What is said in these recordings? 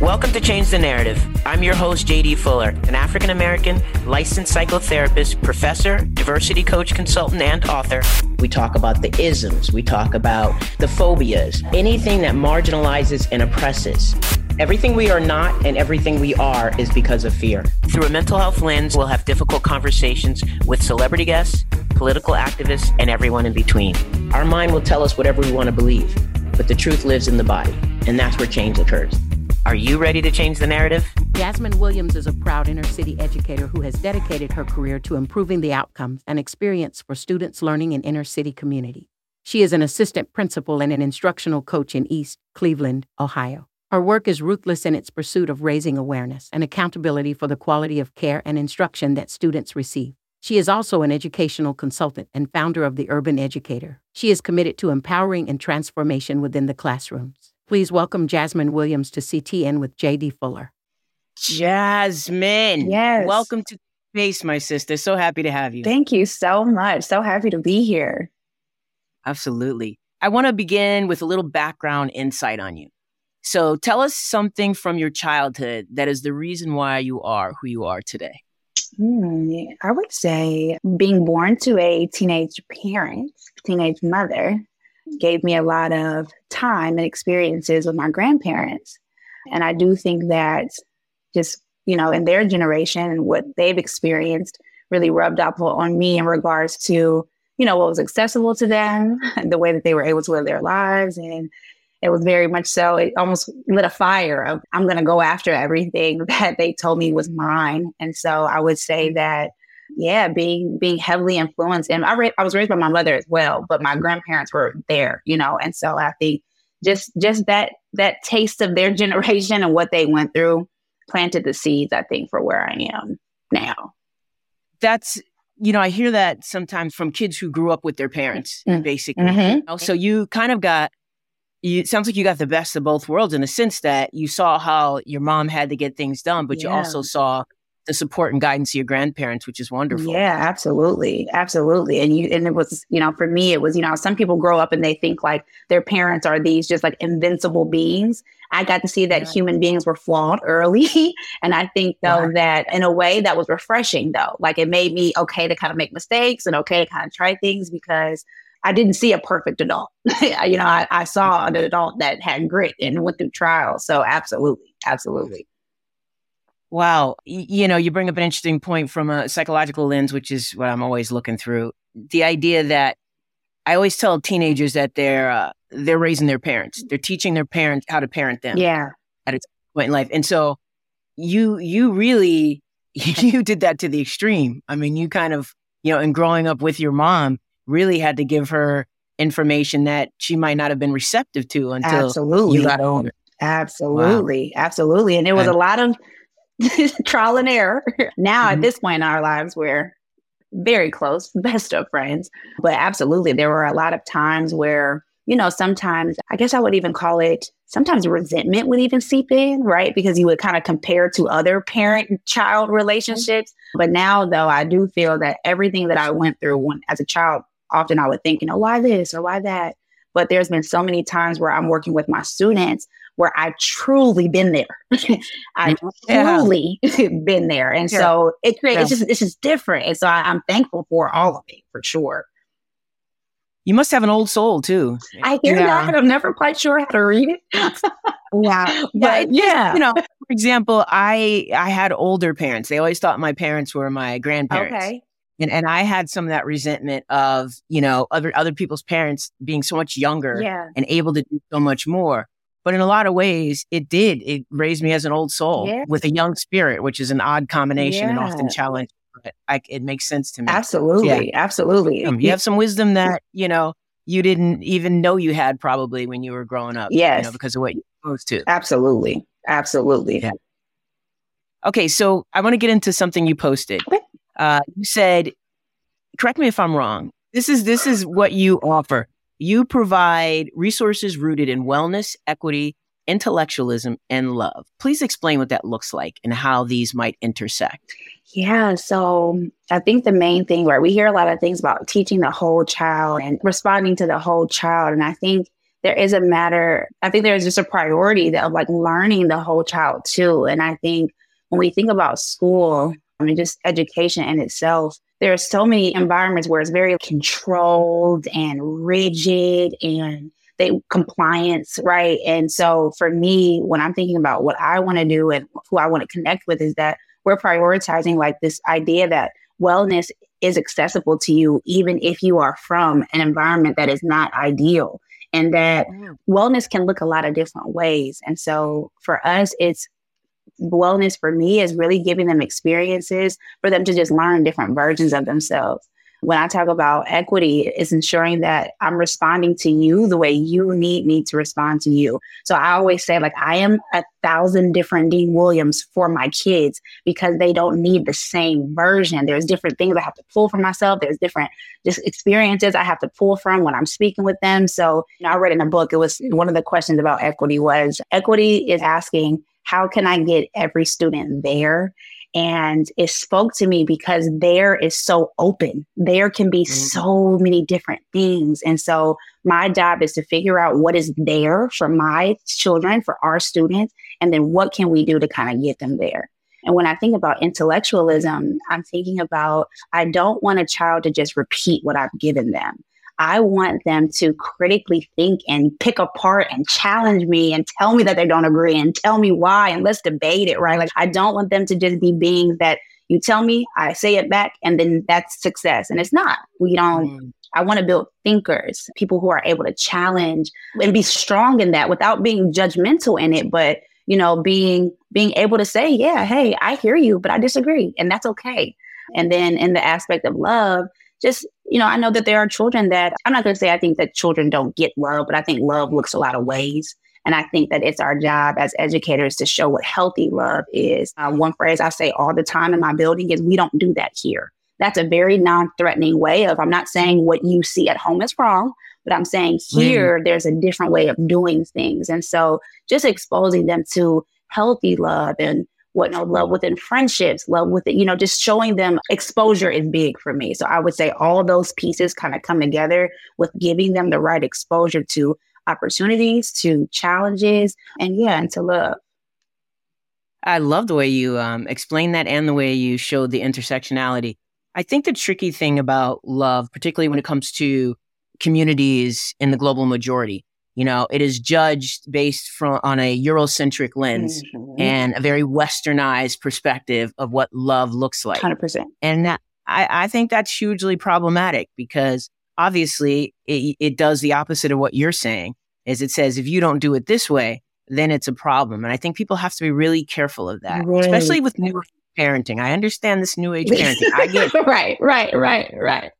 Welcome to Change the Narrative. I'm your host, JD Fuller, an African-American, licensed psychotherapist, professor, diversity coach, consultant, and author. We talk about the isms. We talk about the phobias, anything that marginalizes and oppresses. Everything we are not and everything we are is because of fear. Through a mental health lens, we'll have difficult conversations with celebrity guests, political activists, and everyone in between. Our mind will tell us whatever we want to believe, but the truth lives in the body, and that's where change occurs. Are you ready to change the narrative? Jasmyn Williams is a proud inner city educator who has dedicated her career to improving the outcomes and experience for students learning in inner city community. She is an assistant principal and an instructional coach in East Cleveland, Ohio. Her work is ruthless in its pursuit of raising awareness and accountability for the quality of care and instruction that students receive. She is also an educational consultant and founder of The Urban Educator. She is committed to empowering and transformation within the classrooms. Please welcome Jasmyn Williams to CTN with J.D. Fuller. Jasmyn, yes, welcome to the space, my sister. So happy to have you. Thank you so much. So happy to be here. Absolutely. I want to begin with a little background insight on you. So tell us something from your childhood that is the reason why you are who you are today. I would say being born to a teenage mother, gave me a lot of time and experiences with my grandparents. And I do think that just, in their generation and what they've experienced really rubbed off on me in regards to, what was accessible to them, the way that they were able to live their lives. And it was very much so, it almost lit a fire of, I'm going to go after everything that they told me was mine. And so I would say that being heavily influenced. And I was raised by my mother as well, but my grandparents were there, And so I think just that taste of their generation and what they went through planted the seeds, I think, for where I am now. That's, I hear that sometimes from kids who grew up with their parents, basically. Mm-hmm. So you kind of got, it sounds like you got the best of both worlds in the sense that you saw how your mom had to get things done, but you also saw the support and guidance of your grandparents, which is wonderful. Yeah, absolutely. Absolutely. And it was, for me, it was, some people grow up and they think like their parents are these just like invincible beings. I got to see that human beings were flawed early. And I think though that in a way that was refreshing though, like it made me okay to kind of make mistakes and okay to kind of try things because I didn't see a perfect adult. I saw an adult that had grit and went through trials. So absolutely. Absolutely. Wow. You bring up an interesting point from a psychological lens, which is what I'm always looking through. The idea that I always tell teenagers that they're raising their parents. They're teaching their parents how to parent them at a point in life. And so you really did that to the extreme. I mean, you kind of, in growing up with your mom, really had to give her information that she might not have been receptive to until you got older. Absolutely. Wow. Absolutely. And it was a lot of trial and error. Now at this point in our lives, we're very close, best of friends. But absolutely, there were a lot of times where, sometimes, I guess I would even call it, sometimes resentment would even seep in, right? Because you would kind of compare to other parent-child relationships. But now, though, I do feel that everything that I went through as a child, often I would think, why this or why that? But there's been so many times where I'm working with my students where I've truly been there. I've truly been there. And so it creates, it's just different. And so I'm thankful for all of it, for sure. You must have an old soul too. I hear that. I'm never quite sure how to read it. But for example, I had older parents. They always thought my parents were my grandparents. Okay. And I had some of that resentment of, other people's parents being so much younger and able to do so much more. But in a lot of ways, it did. It raised me as an old soul with a young spirit, which is an odd combination and often challenging. But it makes sense to me. Absolutely. Yeah. Absolutely. You have some wisdom that, you didn't even know you had probably when you were growing up. Yes. Because of what you were supposed to. Absolutely. Absolutely. Yeah. Okay. So I want to get into something you posted. Okay. You said, correct me if I'm wrong. This is what you offer. You provide resources rooted in wellness, equity, intellectualism, and love. Please explain what that looks like and how these might intersect. Yeah, so I think the main thing, right, we hear a lot of things about teaching the whole child and responding to the whole child. And I think there is a matter, I think there is just a priority that of like learning the whole child too. And I think when we think about school, I mean, just education in itself, there are so many environments where it's very controlled and rigid and they compliance, right? And so for me, when I'm thinking about what I want to do and who I want to connect with, is that we're prioritizing like this idea that wellness is accessible to you, even if you are from an environment that is not ideal. And that wellness can look a lot of different ways. And so for us, it's wellness for me is really giving them experiences for them to just learn different versions of themselves. When I talk about equity, it's ensuring that I'm responding to you the way you need me to respond to you. So I always say, like, I am 1,000 different Dean Williams for my kids because they don't need the same version. There's different things I have to pull from myself. There's different just experiences I have to pull from when I'm speaking with them. So I read in a book, it was one of the questions about equity was, equity is asking, how can I get every student there? And it spoke to me because there is so open. There can be so many different things. And so my job is to figure out what is there for my children, for our students, and then what can we do to kind of get them there. And when I think about intellectualism, I'm thinking about, I don't want a child to just repeat what I've given them. I want them to critically think and pick apart and challenge me and tell me that they don't agree and tell me why and let's debate it, right? Like, I don't want them to just be beings that you tell me, I say it back, and then that's success. And it's not. I want to build thinkers, people who are able to challenge and be strong in that without being judgmental in it, but, being able to say, yeah, hey, I hear you, but I disagree, and that's okay. And then in the aspect of love, just, I know that there are children that, I'm not going to say I think that children don't get love, but I think love looks a lot of ways. And I think that it's our job as educators to show what healthy love is. One phrase I say all the time in my building is, we don't do that here. That's a very non-threatening way of, I'm not saying what you see at home is wrong, but I'm saying here, there's a different way of doing things. And so just exposing them to healthy love and love within friendships, love within, just showing them exposure is big for me. So I would say all those pieces kind of come together with giving them the right exposure to opportunities, to challenges, and to love. I love the way you explained that and the way you showed the intersectionality. I think the tricky thing about love, particularly when it comes to communities in the global majority, it is judged based on a Eurocentric lens and a very westernized perspective of what love looks like. 100%. And that, I think that's hugely problematic because obviously it does the opposite of what you're saying, is it says, if you don't do it this way, then it's a problem. And I think people have to be really careful of that, especially with new age parenting. I understand this new age parenting. I get it. Right.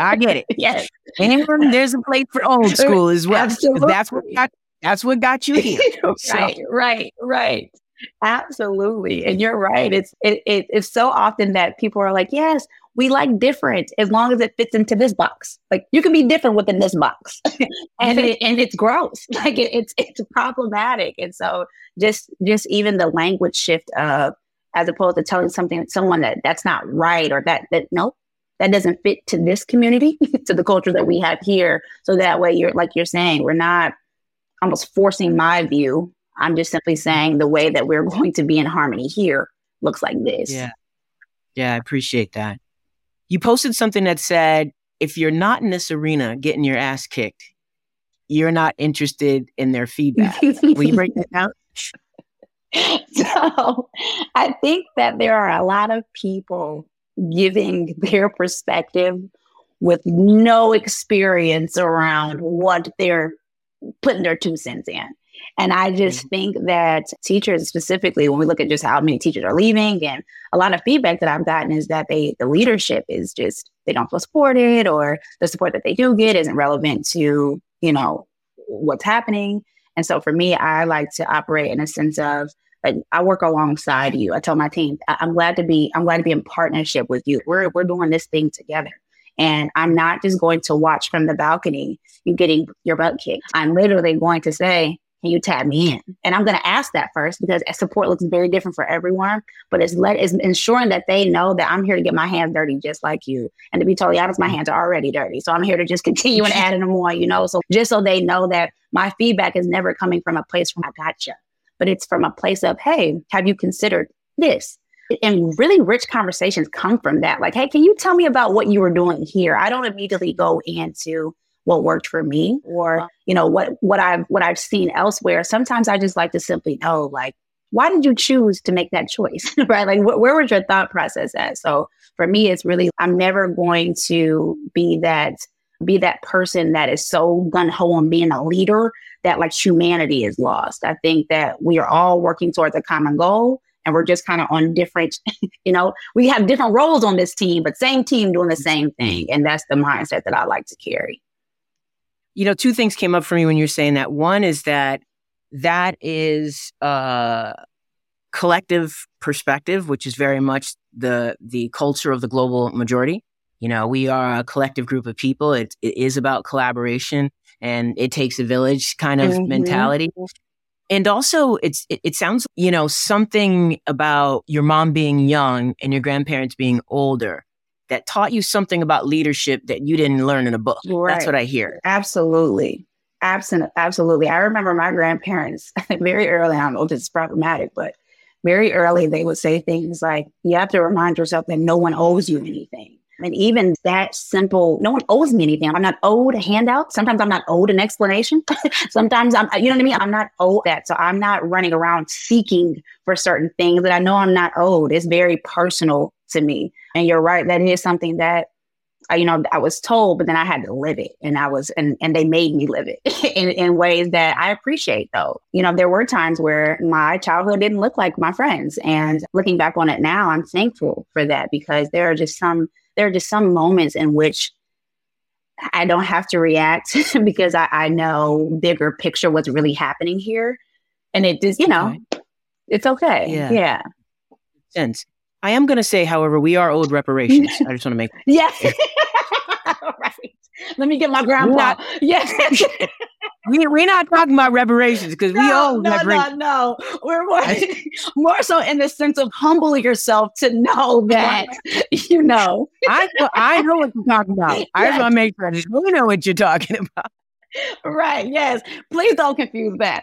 I get it. Yes. And there's a place for old school as well. Absolutely. That's what got you here. So. Right. Absolutely. And you're right. It's so often that people are like, yes, we like different as long as it fits into this box. Like, you can be different within this box. and it's gross. Like, it's problematic. And so just even the language shift of, as opposed to telling someone that's not right, or nope. That doesn't fit to this community, to the culture that we have here. So that way, you're saying, we're not almost forcing my view. I'm just simply saying the way that we're going to be in harmony here looks like this. Yeah, I appreciate that. You posted something that said, if you're not in this arena getting your ass kicked, you're not interested in their feedback. Will you break that down? So I think that there are a lot of people giving their perspective with no experience around what they're putting their 2 cents in. And I just think that teachers specifically, when we look at just how many teachers are leaving, and a lot of feedback that I've gotten is that the leadership is just, they don't feel supported, or the support that they do get isn't relevant to, what's happening. And so for me, I like to operate in a sense of, like, I work alongside you. I tell my team, I'm glad to be in partnership with you. We're doing this thing together. And I'm not just going to watch from the balcony, you getting your butt kicked. I'm literally going to say, Can you tap me in? And I'm going to ask that first, because support looks very different for everyone, but it's ensuring that they know that I'm here to get my hands dirty just like you. And to be totally honest, my hands are already dirty. So I'm here to just continue and adding them on, so just so they know that my feedback is never coming from a place from I gotcha, but it's from a place of, hey, have you considered this? And really rich conversations come from that. Like, hey, can you tell me about what you were doing here? I don't immediately go into what worked for me or, what I've seen elsewhere. Sometimes I just like to simply know, like, why did you choose to make that choice? Right? Like, where was your thought process at? So for me, it's really, I'm never going to be that person that is so gung-ho on being a leader that like humanity is lost. I think that we are all working towards a common goal, and we're just kind of on different, we have different roles on this team, but same team doing the same thing. And that's the mindset that I like to carry. Two things came up for me when you were saying that. One is that is a collective perspective, which is very much the culture of the global majority. We are a collective group of people. It is about collaboration, and it takes a village kind of mentality. And also, it sounds, something about your mom being young and your grandparents being older that taught you something about leadership that you didn't learn in a book. Right. That's what I hear. Absolutely. Absolutely. I remember my grandparents very early on. I don't know if it's problematic, but very early they would say things like, you have to remind yourself that no one owes you anything. And even that simple, no one owes me anything. I'm not owed a handout. Sometimes I'm not owed an explanation. Sometimes I'm not owed that. So I'm not running around seeking for certain things that I know I'm not owed. It's very personal to me. And you're right, that is something that, I was told, but then I had to live it. And and they made me live it in ways that I appreciate, though. There were times where my childhood didn't look like my friends. And looking back on it now, I'm thankful for that, because there are just some moments in which I don't have to react because I know bigger picture what's really happening here. And it just, it's okay. Yeah. Sense. I am going to say, however, we are owed reparations. I just want to make that. Yes. All right. Let me get my grandpa. Yes. We're not talking about reparations because we owe reparations. No. We're more so in the sense of humble yourself to know that, I know what you're talking about. Yes. I just want to make sure we know what you're talking about. Right. Yes. Please don't confuse that.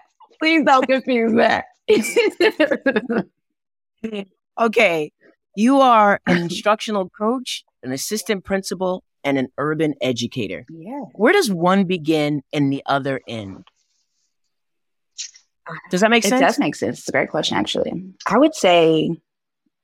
Okay. You are an instructional coach, an assistant principal, and an urban educator. Yeah. Where does one begin and the other end? Does that make sense? It does make sense. It's a great question, actually. I would say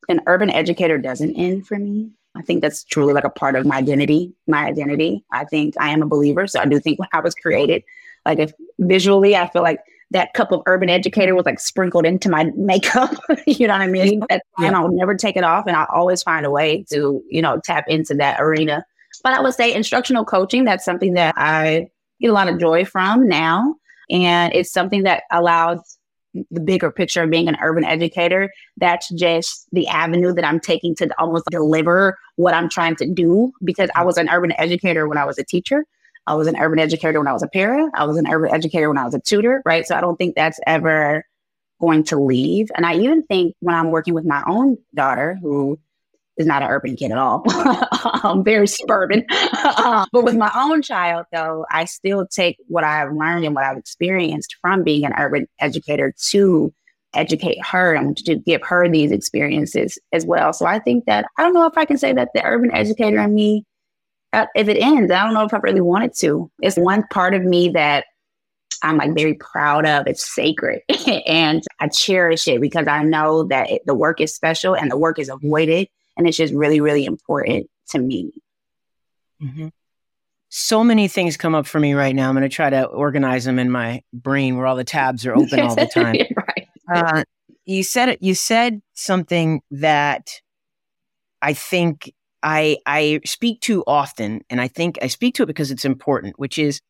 an urban educator doesn't end for me. I think that's truly like a part of my identity. I think I am a believer. So I do think when I was created, like if visually, I feel like that cup of urban educator was like sprinkled into my makeup. You know what I mean? And I'll never take it off. And I always find a way to, tap into that arena. But I would say instructional coaching, that's something that I get a lot of joy from now. And it's something that allows the bigger picture of being an urban educator. That's just the avenue that I'm taking to almost deliver what I'm trying to do, because I was an urban educator when I was a teacher. I was an urban educator when I was a para. I was an urban educator when I was a tutor, right? So I don't think that's ever going to leave. And I even think when I'm working with my own daughter, who is not an urban kid at all, I'm very suburban. But with my own child, though, I still take what I've learned and what I've experienced from being an urban educator to educate her and to give her these experiences as well. So I think that, I don't know if I can say that the urban educator in me, if it ends, I don't know if I really wanted to. It's one part of me that I'm like very proud of. It's sacred and I cherish it because I know that the work is special and the work is avoided. And it's just really, really important to me. Mm-hmm. So many things come up for me right now. I'm going to try to organize them in my brain where all the tabs are open all the time. Right. You said something that I think I speak to often, and I think I speak to it because it's important, which is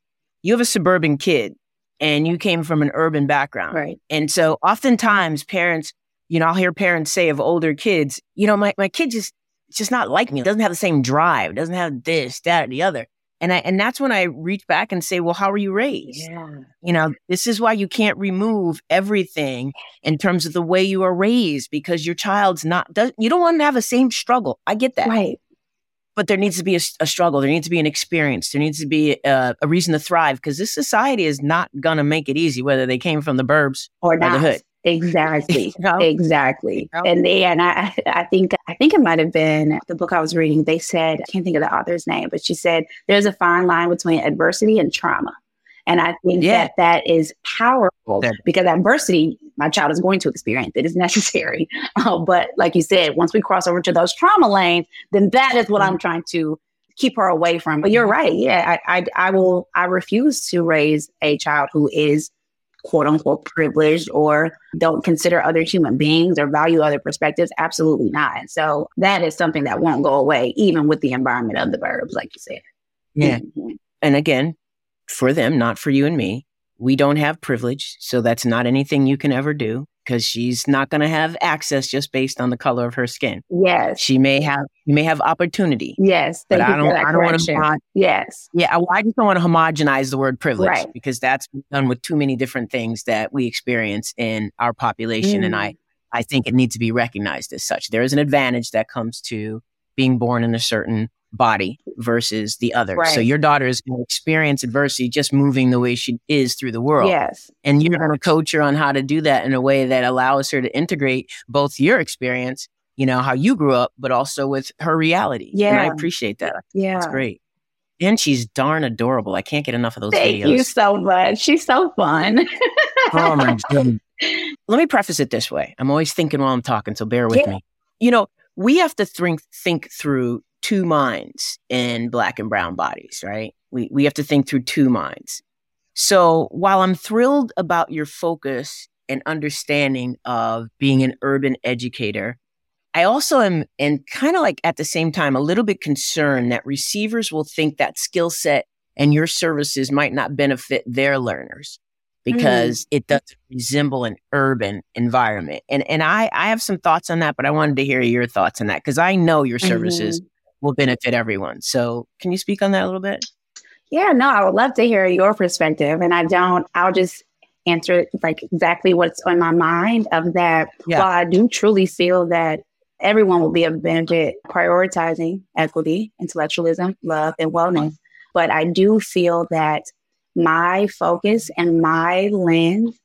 you have a suburban kid and you came from an urban background. Right. And so oftentimes parents, I'll hear parents say of older kids, my kid just not like me, doesn't have the same drive, doesn't have this, that, or the other. And that's when I reach back and say, well, how were you raised? Yeah. You know, this is why you can't remove everything in terms of the way you are raised, because your child's not, you don't want to have the same struggle. I get that. Right. But there needs to be a struggle. There needs to be an experience. There needs to be a reason to thrive, because this society is not going to make it easy, whether they came from the burbs or not. The hood. Exactly. No. Exactly. No. And I think it might have been the book I was reading. They said, I can't think of the author's name, but she said, there's a fine line between adversity and trauma. And I think that is powerful, because adversity, my child is going to experience. It is necessary. But like you said, once we cross over to those trauma lanes, then that is what I'm trying to keep her away from. But you're right. Yeah. I refuse to raise a child who is quote unquote privileged or don't consider other human beings or value other perspectives. Absolutely not. And so that is something that won't go away, even with the environment of the burbs, like you said. Yeah. Mm-hmm. And again, for them, not for you and me. We don't have privilege. So that's not anything you can ever do, because she's not going to have access just based on the color of her skin. Yes. You may have opportunity. Yes. But I don't want to. Yeah. I just don't want to homogenize the word privilege, because that's done with too many different things that we experience in our population. Mm. And I think it needs to be recognized as such. There is an advantage that comes to being born in a certain body versus the other. Right. So your daughter is going to experience adversity just moving the way she is through the world. Yes. And you're going to coach her on how to do that in a way that allows her to integrate both your experience, you know, how you grew up, but also with her reality. Yeah. And I appreciate that. Yeah. That's great. And she's darn adorable. I can't get enough of those videos. Thank you so much. She's so fun. Oh my God. Let me preface it this way. I'm always thinking while I'm talking, so bear with me. You know, we have to think through two minds in Black and brown bodies, right? We have to think through two minds. So while I'm thrilled about your focus and understanding of being an urban educator, I also am, and kind of like at the same time, a little bit concerned that receivers will think that skill set and your services might not benefit their learners because it doesn't resemble an urban environment. And I have some thoughts on that, but I wanted to hear your thoughts on that, because I know your services will benefit everyone. So can you speak on that a little bit? Yeah, no, I would love to hear your perspective. And I'll just answer like exactly what's on my mind of that. Yeah. While I do truly feel that everyone will be of benefit, prioritizing equity, intellectualism, love, and wellness. But I do feel that my focus and my lens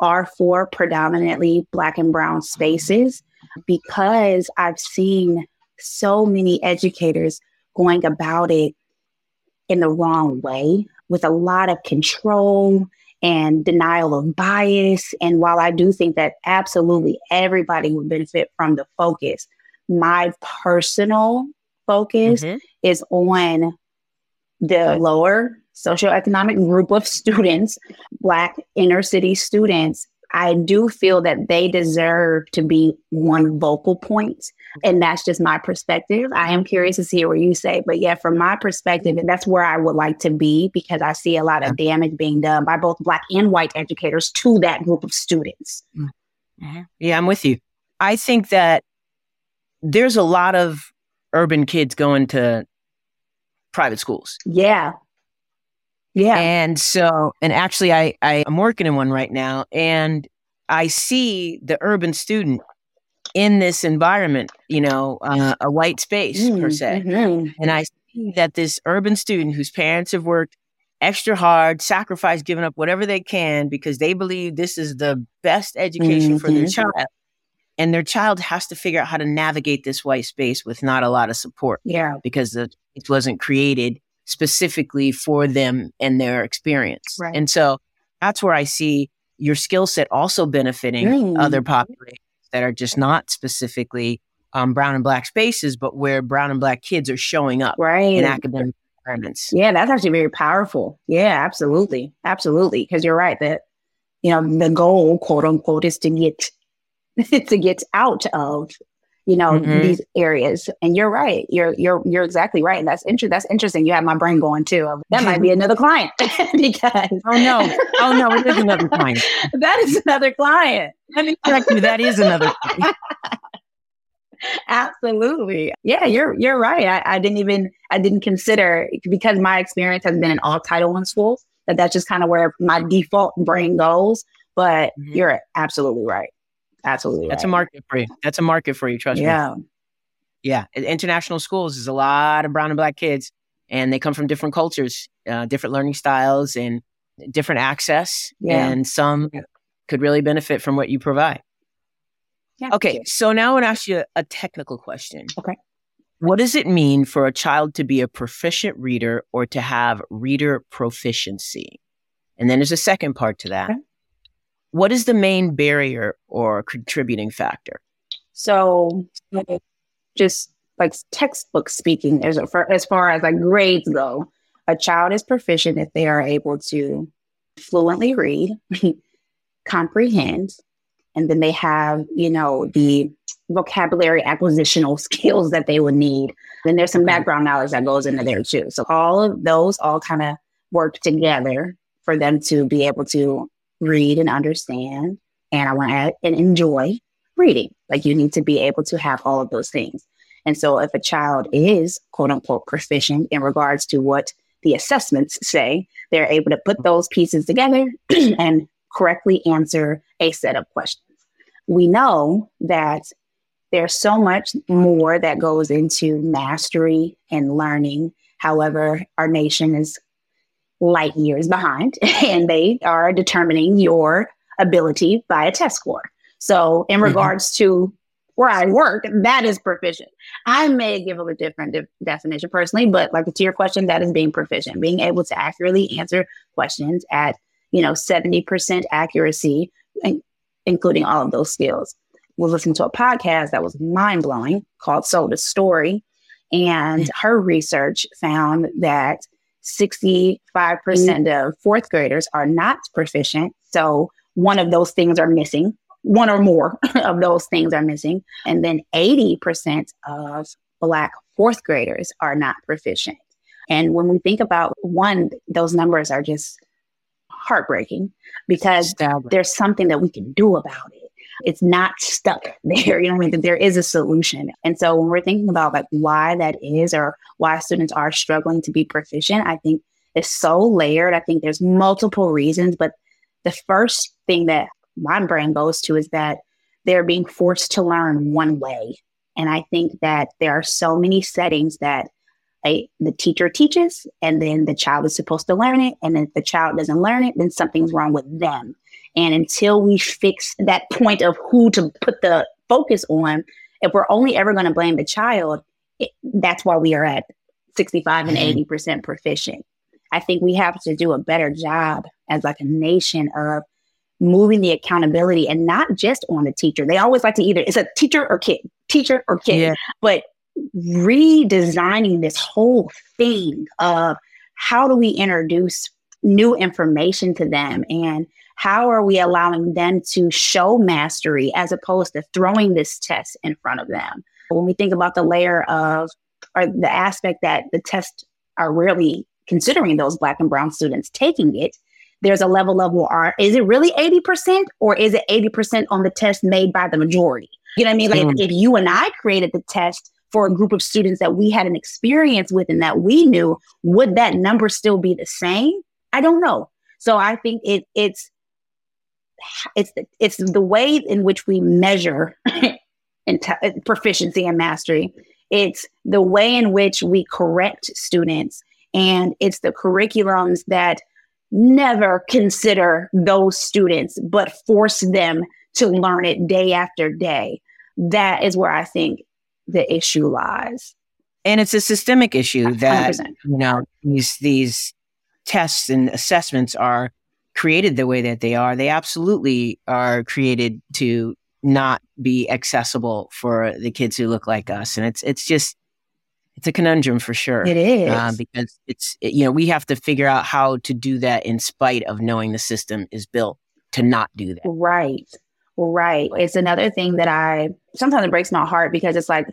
are for predominantly Black and brown spaces, because I've seen so many educators going about it in the wrong way, with a lot of control and denial of bias. And while I do think that absolutely everybody would benefit from the focus, my personal focus is on the lower socioeconomic group of students, Black inner city students. I do feel that they deserve to be one vocal point. And that's just my perspective. I am curious to see what you say. But yeah, from my perspective, and that's where I would like to be, because I see a lot of damage being done by both Black and white educators to that group of students. Yeah, I'm with you. I think that there's a lot of urban kids going to private schools. Yeah. Yeah. And so, and actually I am working in one right now, and I see the urban student in this environment, you know, a white space per se. And I see that this urban student whose parents have worked extra hard, sacrificed, given up whatever they can, because they believe this is the best education for their child. And their child has to figure out how to navigate this white space with not a lot of support. Yeah. Because it wasn't created specifically for them and their experience. Right. And so that's where I see your skill set also benefiting other populations that are just not specifically brown and Black spaces, but where brown and Black kids are showing up in academic environments. Yeah, that's actually very powerful. Yeah, absolutely. Absolutely. Because you're right that, you know, the goal, quote unquote, is to get out of, you know, these areas. And you're right. You're exactly right. And that's interesting. You have my brain going too. That might be another client. Because Oh no, it is another client. That is another client. Let me correct you. That is another client. Absolutely. Yeah, you're right. I didn't consider, because my experience has been in all Title I schools, that's just kind of where my default brain goes. But You're absolutely right. Absolutely. That's right. That's a market for you. Trust me. Yeah. International schools is a lot of brown and black kids, and they come from different cultures, different learning styles and different access. Yeah. And some could really benefit from what you provide. Yeah. Okay. So now I want to ask you a technical question. Okay. What does it mean for a child to be a proficient reader or to have reader proficiency? And then there's a second part to that. Okay. What is the main barrier or contributing factor? So just like textbook speaking, as far as like grades go, a child is proficient if they are able to fluently read, comprehend, and then they have, the vocabulary acquisitional skills that they would need. Then there's some background knowledge that goes into there too. So all of those all kind of work together for them to be able to read and understand. And I want to add and enjoy reading. Like, you need to be able to have all of those things. And so if a child is quote unquote proficient in regards to what the assessments say, they're able to put those pieces together and correctly answer a set of questions. We know that there's so much more that goes into mastery and learning. However, our nation is light years behind, and they are determining your ability by a test score. So in regards to where I work, that is proficient. I may give a different definition personally, but like to your question, that is being proficient, being able to accurately answer questions at 70% accuracy, including all of those skills. We listened to a podcast that was mind-blowing called Sold a Story, and her research found that 65% of fourth graders are not proficient. So one of those things are missing. One or more of those things are missing. And then 80% of Black fourth graders are not proficient. And when we think about those numbers are just heartbreaking, because there's something that we can do about it. It's not stuck there. You know what I mean? There is a solution. And so when we're thinking about like why that is, or why students are struggling to be proficient, I think it's so layered. I think there's multiple reasons, but the first thing that my brain goes to is that they're being forced to learn one way. And I think that there are so many settings that the teacher teaches, and then the child is supposed to learn it. And if the child doesn't learn it, then something's wrong with them. And until we fix that point of who to put the focus on, if we're only ever going to blame the child, that's why we are at 65 and 80% proficient. I think we have to do a better job as like a nation of moving the accountability, and not just on the teacher. They always like to it's a teacher or kid, but redesigning this whole thing of how do we introduce new information to them, and how are we allowing them to show mastery as opposed to throwing this test in front of them? When we think about the layer of, or the aspect that the tests are really considering those Black and brown students taking it, there's a level of, is it really 80%, or is it 80% on the test made by the majority? You know what I mean? Like if you and I created the test for a group of students that we had an experience with and that we knew, would that number still be the same? I don't know. So I think it's the way in which we measure proficiency and mastery. It's the way in which we correct students, and it's the curriculums that never consider those students, but force them to learn it day after day. That is where I think the issue lies. And it's a systemic issue that, 100%. These tests and assessments are created the way that they are. They absolutely are created to not be accessible for the kids who look like us. And it's a conundrum for sure. It is. Because we have to figure out how to do that in spite of knowing the system is built to not do that. Right. It's another thing that sometimes it breaks my heart, because it's like,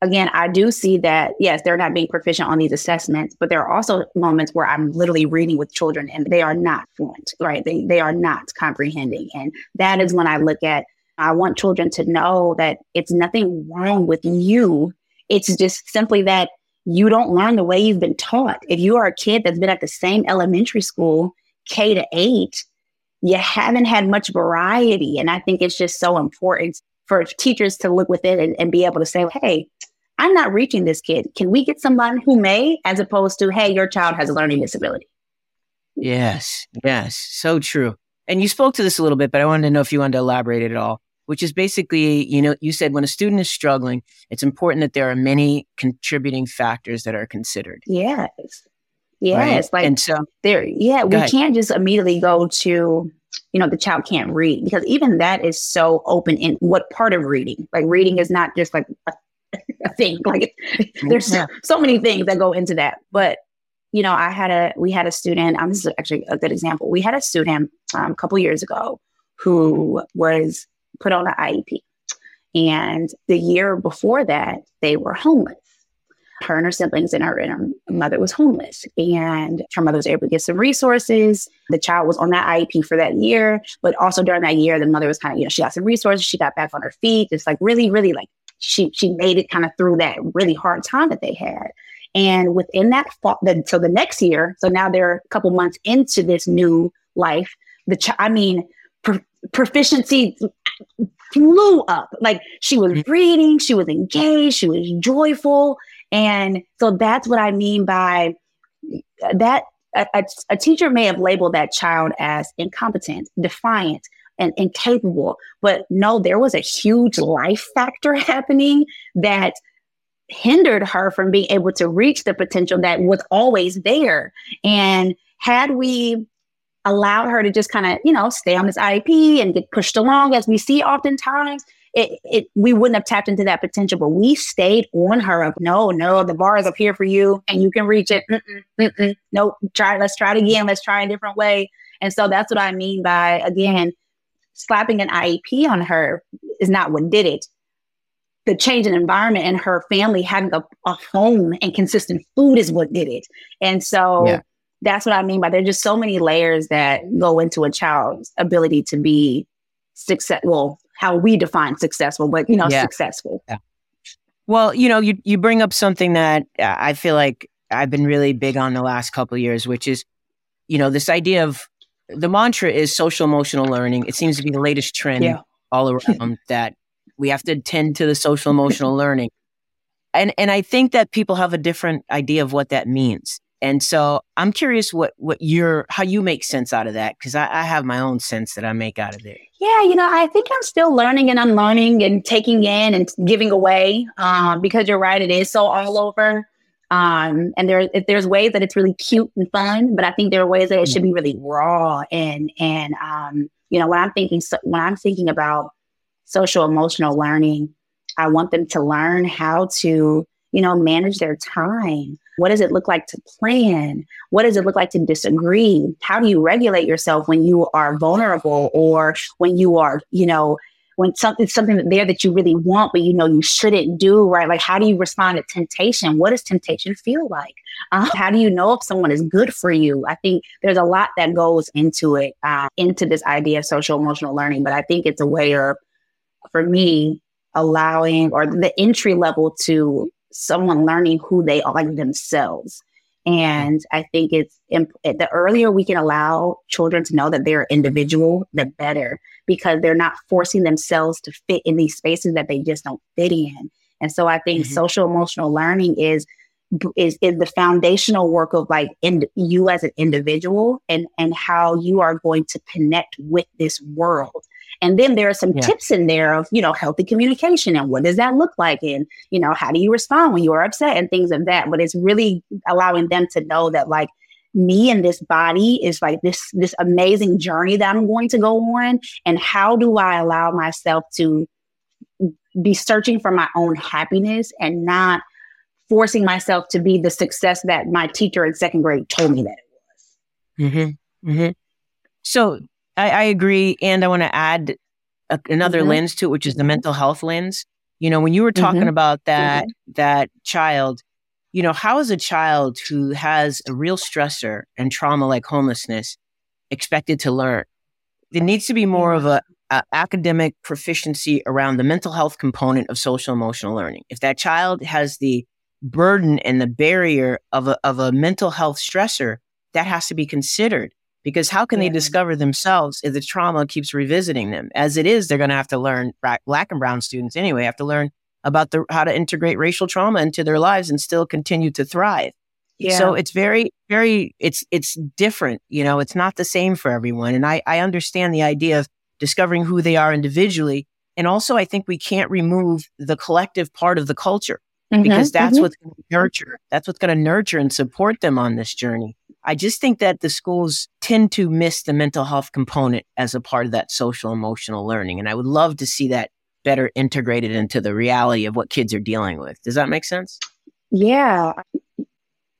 again, I do see that, yes, they're not being proficient on these assessments, but there are also moments where I'm literally reading with children and they are not fluent, right? They are not comprehending. And that is when I look at I want children to know that it's nothing wrong with you. It's just simply that you don't learn the way you've been taught. If you are a kid that's been at the same elementary school, K-8, you haven't had much variety. And I think it's just so important for teachers to look within and be able to say, hey, I'm not reaching this kid. Can we get someone who may, as opposed to, hey, your child has a learning disability? Yes, yes. So true. And you spoke to this a little bit, but I wanted to know if you wanted to elaborate at all, which is basically, you know, you said when a student is struggling, it's important that there are many contributing factors that are considered. Yes. Yes. Right? Like, and so there, we can't just immediately go to, you know, the child can't read, because even that is so open in what part of reading. Like, reading is not just like a thing. Like, there's so many things that go into that. But, you know, we had a student, this is actually a good example. We had a student a couple years ago who was put on an IEP. And the year before that, they were homeless. Her and her siblings and her mother was homeless. And her mother was able to get some resources. The child was on that IEP for that year. But also during that year, the mother was kind of, you know, she got some resources. She got back on her feet. It's like really, really like she made it kind of through that really hard time that they had. And within that fall, so the next year, so now they're a couple months into this new life, proficiency flew up. Like, she was reading, she was engaged, she was joyful. And so that's what I mean by that. A teacher may have labeled that child as incompetent, defiant, and incapable, but no, there was a huge life factor happening that hindered her from being able to reach the potential that was always there. And had we allowed her to just kind of, you know, stay on this IEP and get pushed along, as we see oftentimes, we wouldn't have tapped into that potential. But we stayed on her of, no, the bar is up here for you and you can reach it. No, let's try it again. Let's try a different way. And so that's what I mean by, again, slapping an IEP on her is not what did it. The change in environment and her family having a home and consistent food is what did it. And so that's what I mean by, there are just so many layers that go into a child's ability to be successful, well, how we define successful, but, you know, successful. Yeah. Well, you know, you bring up something that I feel like I've been really big on the last couple of years, which is, you know, this idea of, the mantra is social emotional learning. It seems to be the latest trend all around that. We have to attend to the social emotional learning. And I think that people have a different idea of what that means. And so I'm curious how you make sense out of that, because I have my own sense that I make out of it. Yeah, you know, I think I'm still learning and unlearning and taking in and giving away, because you're right, it is so all over. And there's ways that it's really cute and fun, but I think there are ways that it should be really raw. And you know, when I'm thinking about social emotional learning, I want them to learn how to, you know, manage their time. What does it look like to plan? What does it look like to disagree? How do you regulate yourself when you are vulnerable, or when you are, you know, when something there that you really want, but you know you shouldn't do, right? Like, how do you respond to temptation? What does temptation feel like? How do you know if someone is good for you? I think there's a lot that goes into it, into this idea of social emotional learning. But I think it's a way of, for me, allowing, or the entry level to someone learning who they are, like, themselves. And I think it's the earlier we can allow children to know that they're individual, the better, because they're not forcing themselves to fit in these spaces that they just don't fit in. And so I think social emotional learning is the foundational work of, like, you as an individual and how you are going to connect with this world. And then there are some tips in there of, you know, healthy communication and what does that look like? And, you know, how do you respond when you are upset and things of that? But it's really allowing them to know that, like, me and this body is like this amazing journey that I'm going to go on. And how do I allow myself to be searching for my own happiness and not forcing myself to be the success that my teacher in second grade told me that it was. So I agree. And I want to add another lens to it, which is the mental health lens. You know, when you were talking about that child, you know, how is a child who has a real stressor and trauma like homelessness expected to learn? There needs to be more of academic proficiency around the mental health component of social emotional learning. If that child has the burden and the barrier of a mental health stressor, that has to be considered, because how can they discover themselves if the trauma keeps revisiting them? As it is, they're going to have to learn, Black and Brown students anyway, have to learn about how to integrate racial trauma into their lives and still continue to thrive. Yeah. So it's very, very, it's different. You know, it's not the same for everyone. And I understand the idea of discovering who they are individually. And also, I think we can't remove the collective part of the culture, because that's what's going to nurture. That's what's going to nurture and support them on this journey. I just think that the schools tend to miss the mental health component as a part of that social emotional learning. And I would love to see that better integrated into the reality of what kids are dealing with. Does that make sense? Yeah.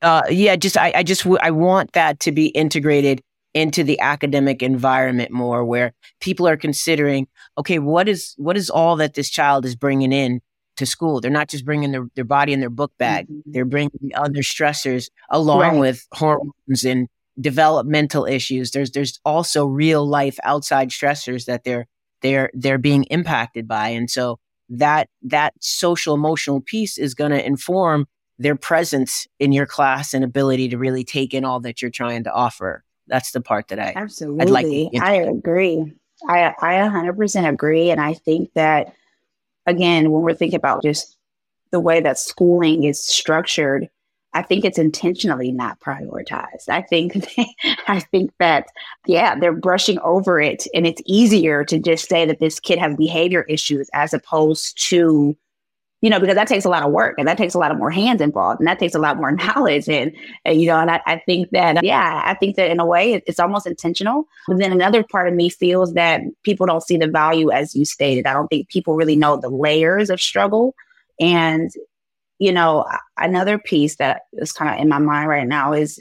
I want that to be integrated into the academic environment more, where people are considering, okay, what is all that this child is bringing in to school? They're not just bringing their body in their book bag. They're bringing other stressors along with hormones and developmental issues. There's also real life outside stressors that they're being impacted by. And so that social emotional piece is going to inform their presence in your class and ability to really take in all that you're trying to offer. That's the part that I'd like to get into. I agree. I 100% agree. And I think that, again, when we're thinking about just the way that schooling is structured, I think it's intentionally not prioritized. I think that they're brushing over it, and it's easier to just say that this kid has behavior issues as opposed to, you know, because that takes a lot of work, and that takes a lot of more hands involved, and that takes a lot more knowledge. And you know, and I think that in a way it's almost intentional. But then another part of me feels that people don't see the value, as you stated. I don't think people really know the layers of struggle. And, you know, another piece that is kind of in my mind right now is,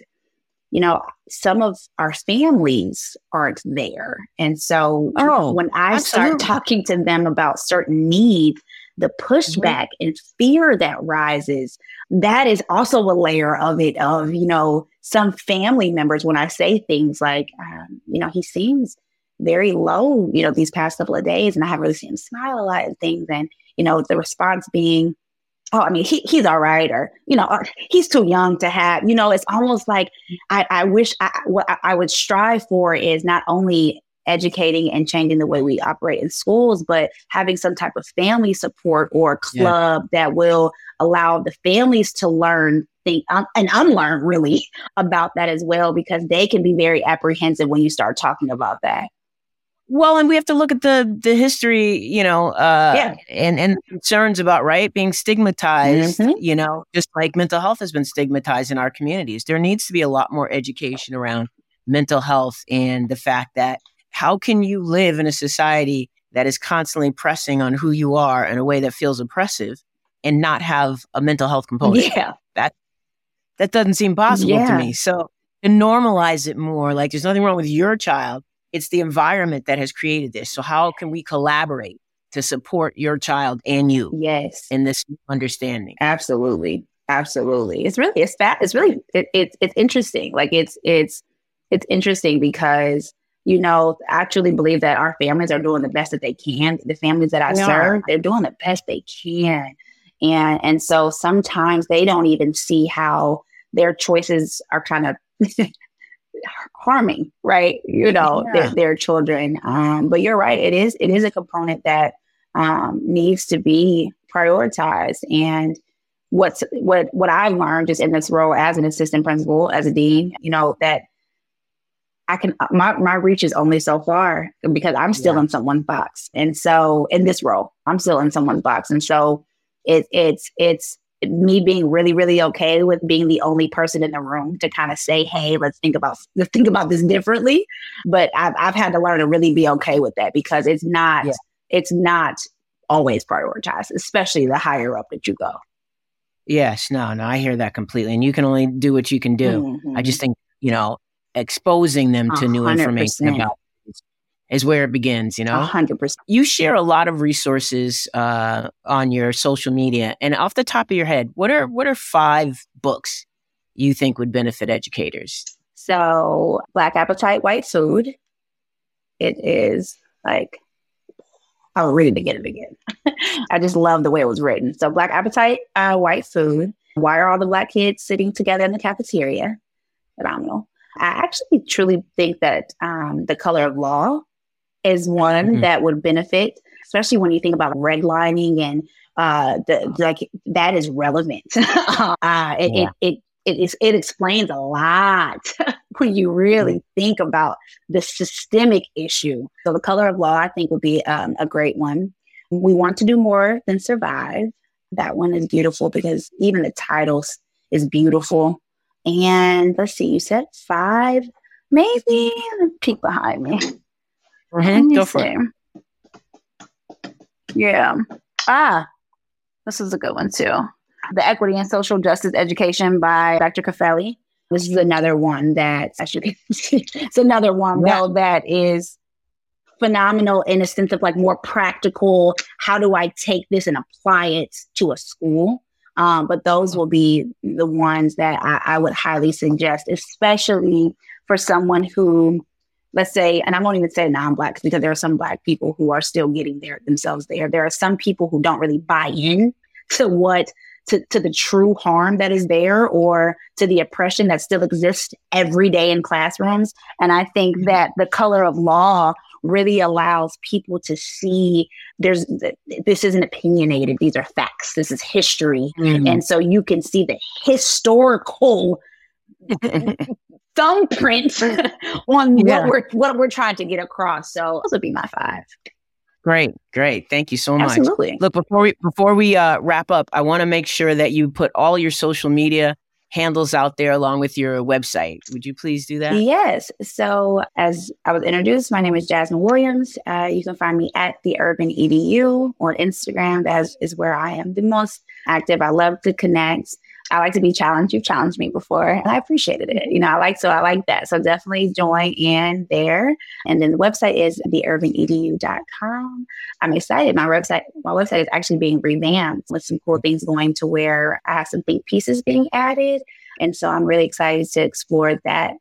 you know, some of our families aren't there. And so when I start talking to them about certain needs, the pushback and fear that rises, that is also a layer of it, of, you know, some family members, when I say things like, you know, he seems very low, you know, these past couple of days, and I haven't really seen him smile a lot and things. And, you know, the response being, oh, I mean, he's all right, or, you know, or, he's too young to have, you know, it's almost like I would strive for is not only educating and changing the way we operate in schools, but having some type of family support or club that will allow the families to learn and unlearn really about that as well, because they can be very apprehensive when you start talking about that. Well, and we have to look at the history, you know, and concerns about being stigmatized, you know, just like mental health has been stigmatized in our communities. There needs to be a lot more education around mental health and the fact that how can you live in a society that is constantly pressing on who you are in a way that feels oppressive and not have a mental health component? Yeah. That doesn't seem possible to me. So to normalize it more, like there's nothing wrong with your child. It's the environment that has created this. So how can we collaborate to support your child and you in this understanding? Absolutely. Absolutely. It's interesting. Like it's interesting because, you know, I actually believe that our families are doing the best that they can. The families that I serve, they're doing the best they can. And so sometimes they don't even see how their choices are kind of harming, you know, their children. But you're right. It is a component that needs to be prioritized. And what I've learned just in this role as an assistant principal, as a dean, you know, that I can, my reach is only so far, because I'm still in someone's box. And so in this role, I'm still in someone's box. And so it's me being really, really okay with being the only person in the room to kind of say, hey, let's think about this differently. But I've had to learn to really be okay with that, because it's not always prioritized, especially the higher up that you go. Yes. No, I hear that completely. And you can only do what you can do. I just think, you know, exposing them to 100%. New information about is where it begins, you know? 100%. You share a lot of resources on your social media. And off the top of your head, what are 5 books you think would benefit educators? So Black Appetite, White Food. It is like I'll read it again. I just love the way it was written. So Black Appetite, White Food, Why Are All the Black Kids Sitting Together in the Cafeteria? Phenomenal. I actually truly think that The Color of Law is one that would benefit, especially when you think about redlining and that is relevant. It explains a lot when you really think about the systemic issue. So The Color of Law, I think, would be a great one. We Want to Do More Than Survive. That one is beautiful because even the title is beautiful. And let's see, you said 5, maybe peek behind me. Go for it. Yeah. This is a good one too. The Equity and Social Justice Education by Dr. Caffelli. This is another one that it's another one though that is phenomenal in a sense of like more practical. How do I take this and apply it to a school? But those will be the ones that I would highly suggest, especially for someone who, let's say, and I won't even say non-Black because there are some Black people who are still getting themselves there. There are some people who don't really buy in to to the true harm that is there or to the oppression that still exists every day in classrooms. And I think that The Color of Law really allows people to see this isn't opinionated. These are facts. This is history. And so you can see the historical thumbprint on what we're trying to get across. So those would be my 5. Great. Thank you so much. Absolutely. Look, before we wrap up, I want to make sure that you put all your social media handles out there along with your website. Would you please do that? Yes. So as I was introduced, my name is Jasmyn Williams. You can find me at The Urban Edu on Instagram. That is where I am the most active. I love to connect. I like to be challenged. You've challenged me before and I appreciated it. I like that. So definitely join in there. And then the website is theurbanedu.com. I'm excited. My website is actually being revamped with some cool things going to where I have some think pieces being added. And so I'm really excited to explore that,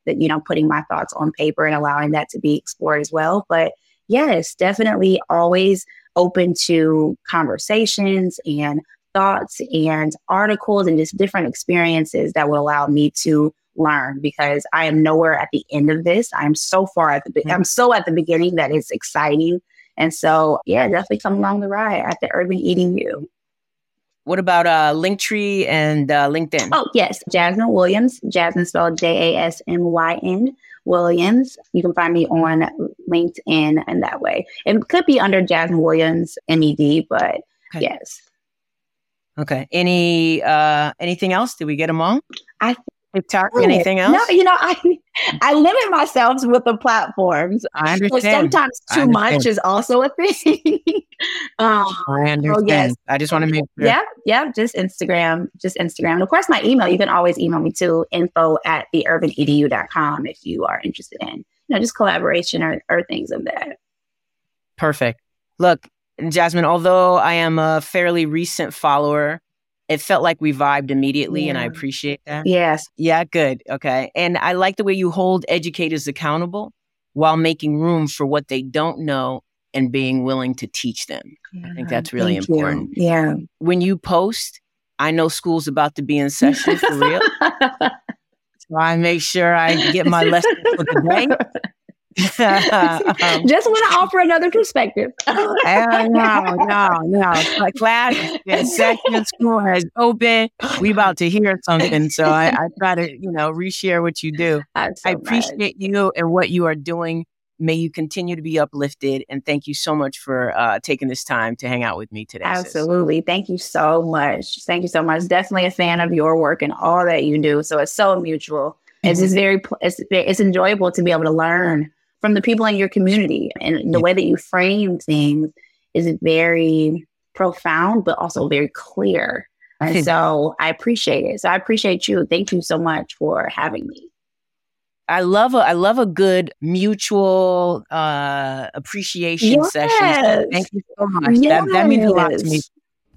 putting my thoughts on paper and allowing that to be explored as well. But yes, definitely always open to conversations and thoughts and articles and just different experiences that will allow me to learn because I am nowhere at the end of this. I'm so far I'm so at the beginning that it's exciting. And so, definitely come along the ride at the Urban Edu. What about Linktree and LinkedIn? Oh, yes. Jasmyn Williams. Jasmyn spelled Jasmyn. Williams. You can find me on LinkedIn and that way. It could be under Jasmyn Williams, MED, but okay. Yes. Okay. Anything else? Did we get them all? TikTok, anything else? No, I limit myself with the platforms. I understand. So sometimes too much is also a thing. I understand. So yes. I just want to make sure. Yeah. Just Instagram. And of course, my email. You can always email me to info@theurbanedu.com if you are interested in, just collaboration or things of that. Perfect. Look, Jasmyn, although I am a fairly recent follower, it felt like we vibed immediately, and I appreciate that. Yes. Yeah, good. Okay. And I like the way you hold educators accountable while making room for what they don't know and being willing to teach them. Yeah, I think that's really important. You. Yeah. When you post, I know school's about to be in session for real. So I make sure I get my lesson for the day. Just want to offer another perspective. No. Class, second school has opened. We about to hear something. So I try to, reshare what you do. I appreciate you and what you are doing. May you continue to be uplifted. And thank you so much for taking this time to hang out with me today. Absolutely. Sis. Thank you so much. Definitely a fan of your work and all that you do. So it's so mutual. It's just it's enjoyable to be able to learn from the people in your community, and the way that you frame things is very profound, but also very clear. And so I appreciate it. So I appreciate you. Thank you so much for having me. I love a good mutual appreciation session. So thank you so much. Yes. That means a lot to me.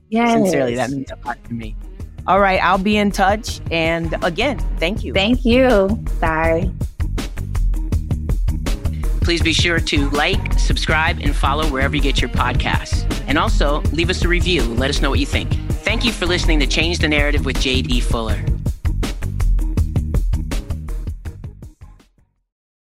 Yes. Sincerely, that means a lot to me. All right. I'll be in touch. And again, thank you. Thank you. Bye. Please be sure to like, subscribe, and follow wherever you get your podcasts. And also, leave us a review. Let us know what you think. Thank you for listening to Change the Narrative with JD Fuller.